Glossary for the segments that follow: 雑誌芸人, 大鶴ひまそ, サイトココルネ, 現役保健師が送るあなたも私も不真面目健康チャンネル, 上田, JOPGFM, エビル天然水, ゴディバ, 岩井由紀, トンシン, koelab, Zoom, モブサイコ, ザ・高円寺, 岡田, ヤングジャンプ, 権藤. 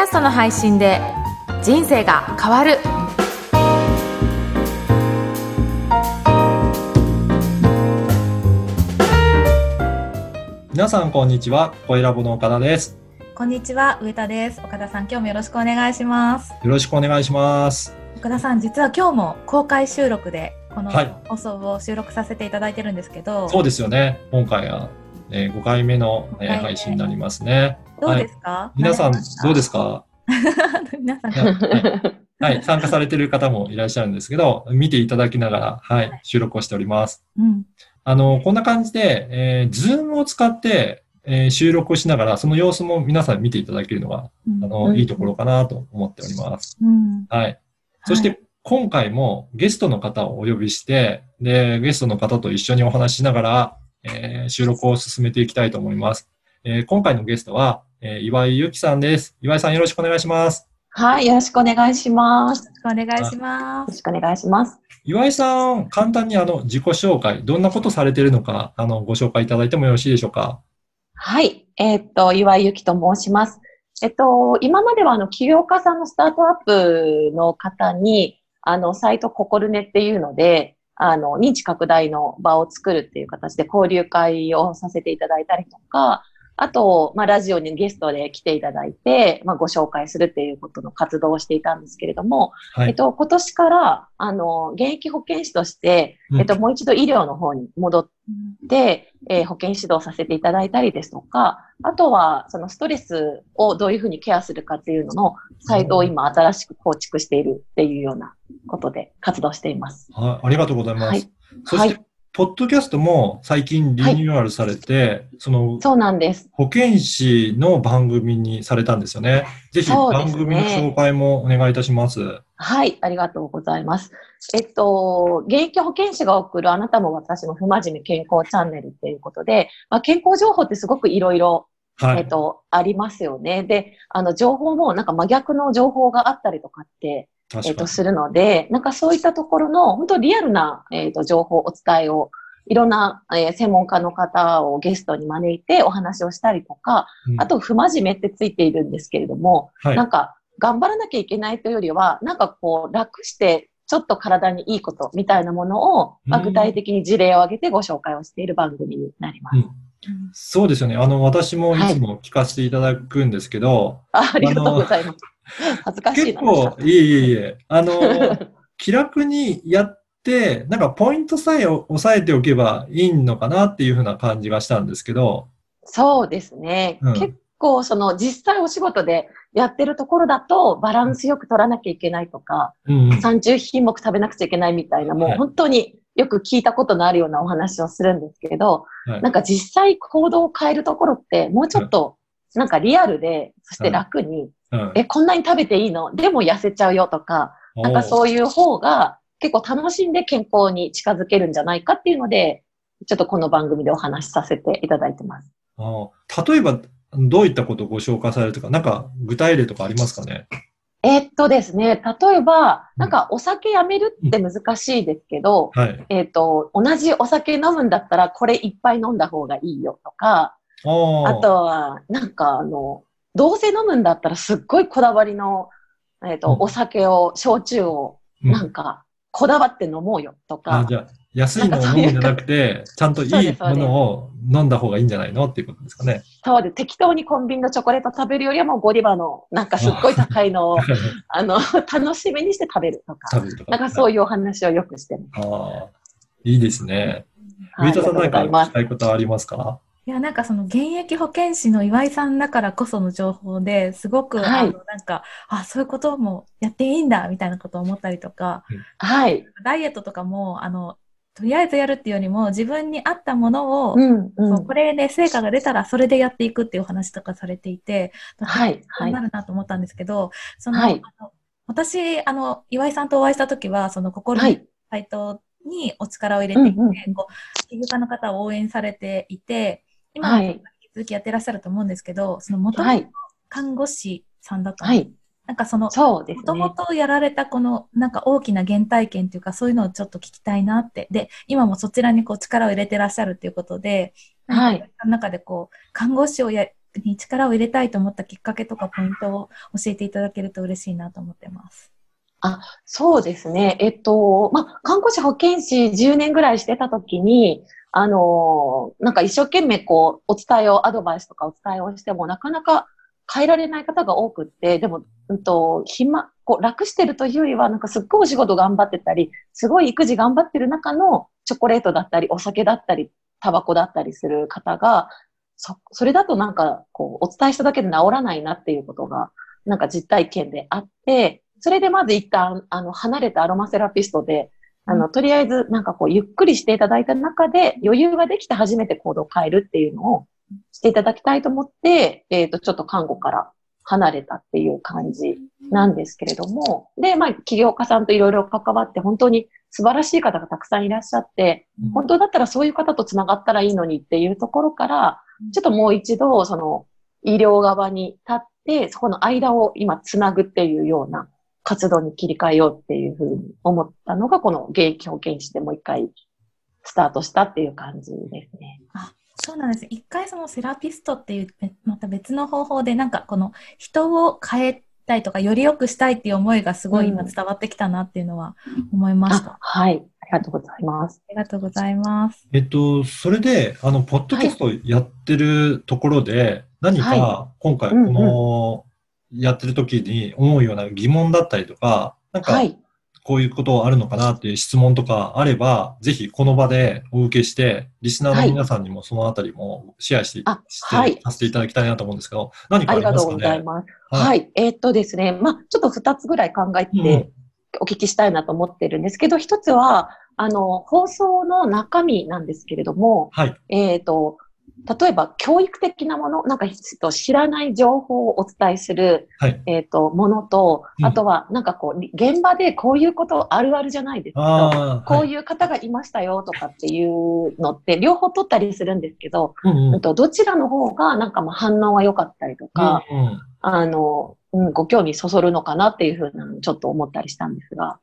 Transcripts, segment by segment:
キャストの配信で人生が変わる。皆さんこんにちは、声ラボの岡田です。こんにちは、上田です。岡田さん、今日もよろしくお願いします。よろしくお願いします。岡田さん、実は今日も公開収録でこの放送を収録させていただいてるんですけど、はい、そうですよね。今回は5回目の配信になりますね。どうですか、はい、皆さんどうですか皆さん、はいはい、参加されている方もいらっしゃるんですけど、見ていただきながら、はい、収録をしております、うん、こんな感じで、Zoom を使って、収録をしながらその様子も皆さん見ていただけるのが、うん、いいところかなと思っております、うん、はい。そして、はい、今回もゲストの方をお呼びして、でゲストの方と一緒にお話しながら、収録を進めていきたいと思います。今回のゲストは、岩井由紀さんです。岩井さん、よろしくお願いします。はい、よろしくお願いします。よろしくお願いします。よろしくお願いします。岩井さん、簡単に自己紹介、どんなことされているのか、ご紹介いただいてもよろしいでしょうか。はい、岩井由紀と申します。今までは起業家さんのスタートアップの方に、サイトココルネっていうので、認知拡大の場を作るっていう形で交流会をさせていただいたりとか、あと、ラジオにゲストで来ていただいて、ご紹介するっていうことの活動をしていたんですけれども、はい、今年から、現役保健師として、もう一度医療の方に戻って、保健指導させていただいたりですとか、あとは、そのストレスをどういうふうにケアするかっていうののサイトを今新しく構築しているっていうようなことで活動しています。はい、ありがとうございます。はい。そして、はい、ポッドキャストも最近リニューアルされて、はい、そうなんです。保健師の番組にされたんですよね。ぜひ番組の紹介もお願いいたします。はい、ありがとうございます。現役保健師が送るあなたも私も不真面目健康チャンネルっていうことで、健康情報ってすごくいろいろ、はい、ありますよね。で、情報もなんか真逆の情報があったりとかって、するので、なんかそういったところの、本当リアルな、情報、お伝えを、いろんな、専門家の方をゲストに招いてお話をしたりとか、あと、不真面目ってついているんですけれども、はい、なんか、頑張らなきゃいけないというよりは、なんかこう、楽して、ちょっと体にいいことみたいなものを、具体的に事例を挙げてご紹介をしている番組になります。うん、そうですよね。私もいつも聞かせていただくんですけど、はい、ありがとうございます。恥ずかしいな。結構、いえ。気楽にやって、なんかポイントさえ押さえておけばいいのかなっていうふうな感じがしたんですけど。そうですね。うん、結構、実際お仕事でやってるところだと、バランスよく取らなきゃいけないとか、30品目食べなくちゃいけないみたいな、もう本当によく聞いたことのあるようなお話をするんですけど、はい、なんか実際行動を変えるところって、もうちょっと、なんかリアルで、そして楽に、はい、うん、こんなに食べていいの？でも痩せちゃうよとか、なんかそういう方が結構楽しんで健康に近づけるんじゃないかっていうので、ちょっとこの番組でお話しさせていただいてます。例えば、どういったことをご紹介されるとか、なんか具体例とかありますかね？ですね、例えば、なんかお酒やめるって難しいですけど、うん、はい、同じお酒飲むんだったらこれいっぱい飲んだ方がいいよとか、あとは、なんかどうせ飲むんだったらすっごいこだわりの、お酒を、焼酎を、なんか、こだわって飲もうよとか。じゃあ、安いのを飲むんじゃなくて、ちゃんといいものを飲んだ方がいいんじゃないのっていうことですかね。そうです。適当にコンビニのチョコレート食べるよりはもうゴディバの、なんかすっごい高いのを、楽しみにして食べるとか。なんかそういうお話をよくしてます。いいですね。上田さん、何か聞きたいことはありますか？いや、なんか現役保健師の岩井さんだからこその情報ですごく、はい、なんか、あ、そういうこともやっていいんだみたいなことを思ったりとか、はい、ダイエットとかもとりあえずやるっていうよりも自分に合ったものを、これで成果が出たらそれでやっていくっていうお話とかされていて、はい、そうなるなと思ったんですけど、はい、私岩井さんとお会いした時は心のサイトにお力を入れていて、起業家の方を応援されていて。今、引き続きやってらっしゃると思うんですけど、元々看護師さんだったの、はい、なんか元々やられたなんか大きな原体験というか、そういうのをちょっと聞きたいなって。で、今もそちらに力を入れてらっしゃるということで、はい。なんか中で看護師をに力を入れたいと思ったきっかけとかポイントを教えていただけると嬉しいなと思ってます。あ、そうですね。看護師保健師10年ぐらいしてた時に、なんか一生懸命こう、アドバイスとかお伝えをしてもなかなか変えられない方が多くって、でも、楽してるというよりは、なんかすっごいお仕事頑張ってたり、すごい育児頑張ってる中のチョコレートだったり、お酒だったり、タバコだったりする方が、それだとなんか、こう、お伝えしただけで治らないなっていうことが、なんか実体験であって、それでまず一旦、離れたアロマセラピストで、とりあえず、なんかこう、ゆっくりしていただいた中で、余裕ができて初めて行動を変えるっていうのをしていただきたいと思って、ちょっと看護から離れたっていう感じなんですけれども、で、まあ、起業家さんといろいろ関わって、本当に素晴らしい方がたくさんいらっしゃって、本当だったらそういう方と繋がったらいいのにっていうところから、ちょっともう一度、医療側に立って、そこの間を今繋ぐっていうような活動に切り替えようっていうふうに思ったのが、この現役保健師でもう一回スタートしたっていう感じですね。あ、そうなんです。一回そのセラピストっていう、また別の方法で、なんかこの人を変えたいとか、より良くしたいっていう思いがすごい今伝わってきたなっていうのは思いました。はい。ありがとうございます。ありがとうございます。それで、ポッドキャストやってるところで、何か今回この、やってる時に思うような疑問だったりとか、なんかこういうことあるのかなっていう質問とかあれば、ぜひこの場でお受けして、リスナーの皆さんにもそのあたりもシェアしてさせていただきたいなと思うんですけど、何かありますかね？ありがとうございます。はい。ですね、まあちょっと2つぐらい考えてお聞きしたいなと思ってるんですけど、1つは、放送の中身なんですけれども、例えば、教育的なもの、なんか知らない情報をお伝えする、ものと、あとは、なんかこう、現場でこういうことあるあるじゃないですけど、こういう方がいましたよとかっていうのって、両方取ったりするんですけど、どちらの方が、なんか反応が良かったりとか、ご興味そそるのかなっていうふうなのをちょっと思ったりしたんですが。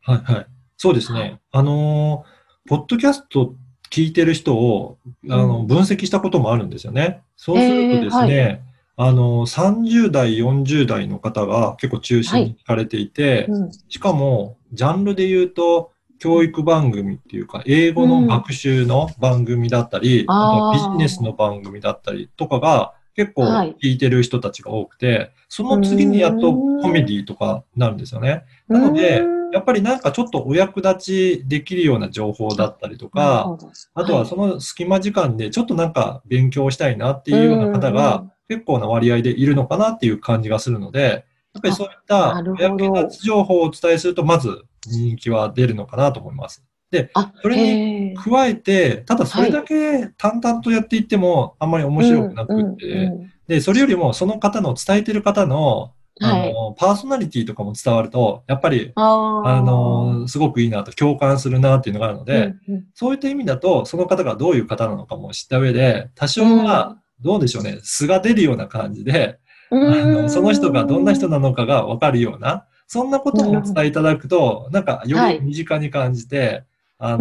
そうですね。ポッドキャスト聞いてる人を分析したこともあるんですよね。そうするとですね、30代、40代の方が結構中心に聞かれていて、しかもジャンルで言うと教育番組っていうか、英語の学習の番組だったり、ビジネスの番組だったりとかが結構聞いてる人たちが多くて、その次にやっとコメディとかなるんですよね。なので、やっぱりなんかちょっとお役立ちできるような情報だったりとか、あとはその隙間時間でちょっとなんか勉強したいなっていうような方が結構な割合でいるのかなっていう感じがするので、やっぱりそういったお役立ち情報をお伝えするとまず人気は出るのかなと思います。で、それに加えて、ただそれだけ淡々とやっていってもあんまり面白くなくって、で、それよりもその方の伝えてる方のパーソナリティとかも伝わると、やっぱり、すごくいいなと、共感するなっていうのがあるので、そういった意味だと、その方がどういう方なのかも知った上で、多少は、どうでしょうね、素が出るような感じで、その人がどんな人なのかがわかるような、そんなことをお伝えいただくと、なんか、より身近に感じて、番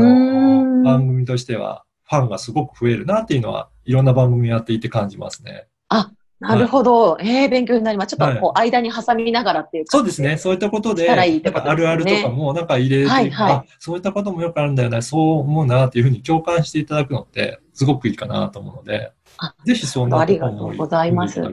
組としては、ファンがすごく増えるなっていうのは、いろんな番組やっていて感じますね。なるほど。勉強になります。ちょっとこう、間に挟みながらっていうか。そうですね。そういったことで、あるあるとかもなんか入れて、そういったこともよくあるんだよね。そう思うなっていうふうに共感していただくのって、すごくいいかなと思うので、ぜひそんなことも。ありがとうございます。い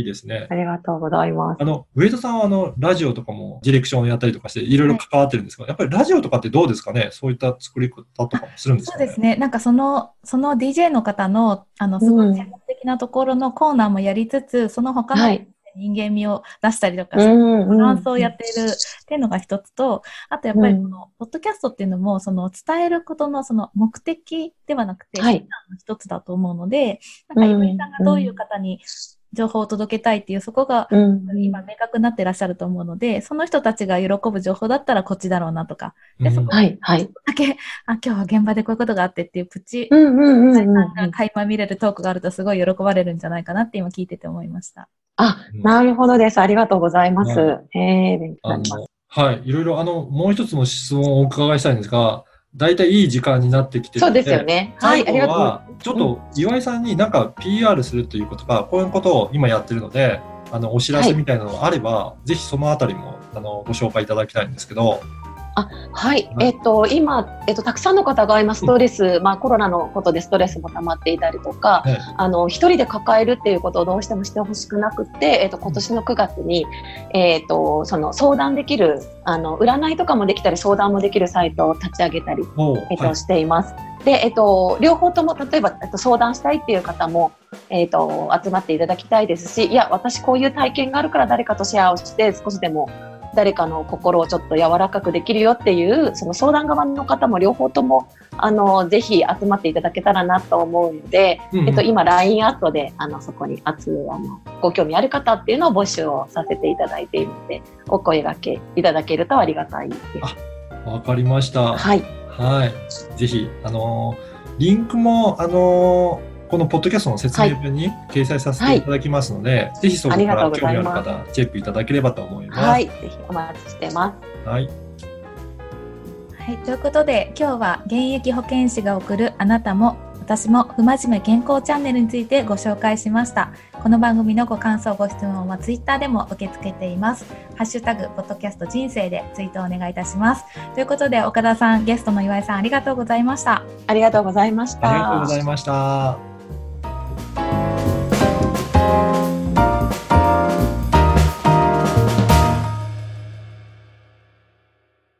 いですね。ありがとうございます。上田さんはラジオとかもディレクションをやったりとかして、いろいろ関わってるんですけど、やっぱりラジオとかってどうですかね？そういった作り方とかもするんですかね？そうですね。なんかその DJ の方の、すごい専門的なところのコーナーもやりつつ、その他の人間味を出したりとか、バランスをやっているっていうのが一つと、あとやっぱりこの、ポッドキャストっていうのも、伝えることの目的ではなくて、手段の一つだと思うので、なんか、ゆりさんがどういう方に情報を届けたいっていう、そこが今明確になってらっしゃると思うので、その人たちが喜ぶ情報だったらこっちだろうなとか、で、そこだけ、今日は現場でこういうことがあってっていうプチ、垣間見れるトークがあるとすごい喜ばれるんじゃないかなって今聞いてて思いました。なるほどです。ありがとうございます。勉強になります。はい。いろいろもう一つの質問をお伺いしたいんですが、だいたいいい時間になってきてるので、そうですよね。はい、ありがとうございます。ちょっと岩井さんになんか PR するということか、こういうことを今やってるので、お知らせみたいなのがあれば、はい、ぜひそのあたりもご紹介いただきたいんですけど。あ、はい、今、たくさんの方が今ストレス、コロナのことでストレスも溜まっていたりとか、一人で抱えるっていうことをどうしてもしてほしくなくて、今年の9月に、その相談できる占いとかもできたり相談もできるサイトを立ち上げたり、しています。で、両方とも例えば相談したいっていう方も、集まっていただきたいですし、いや私こういう体験があるから誰かとシェアをして少しでも誰かの心をちょっと柔らかくできるよっていうその相談側の方も両方ともぜひ集まっていただけたらなと思うので、今 LINE アットでそこにご興味ある方っていうのを募集をさせていただいているのでお声掛けいただけるとありがたいです。あ、わかりました。はい、はい、ぜひリンクもこのポッドキャストの説明文に掲載させていただきますので、ぜひそこから興味ある方チェックいただければと思います。はい、ぜひお待ちしてます。はい。はい、ということで今日は現役保健師が送るあなたも私も不真面目健康チャンネルについてご紹介しました。この番組のご感想ご質問はツイッターでも受け付けています。ハッシュタグポッドキャスト人生でツイートをお願いいたします。ということで岡田さん、ゲストの岩井さんありがとうございました。ありがとうございました。ありがとうございました。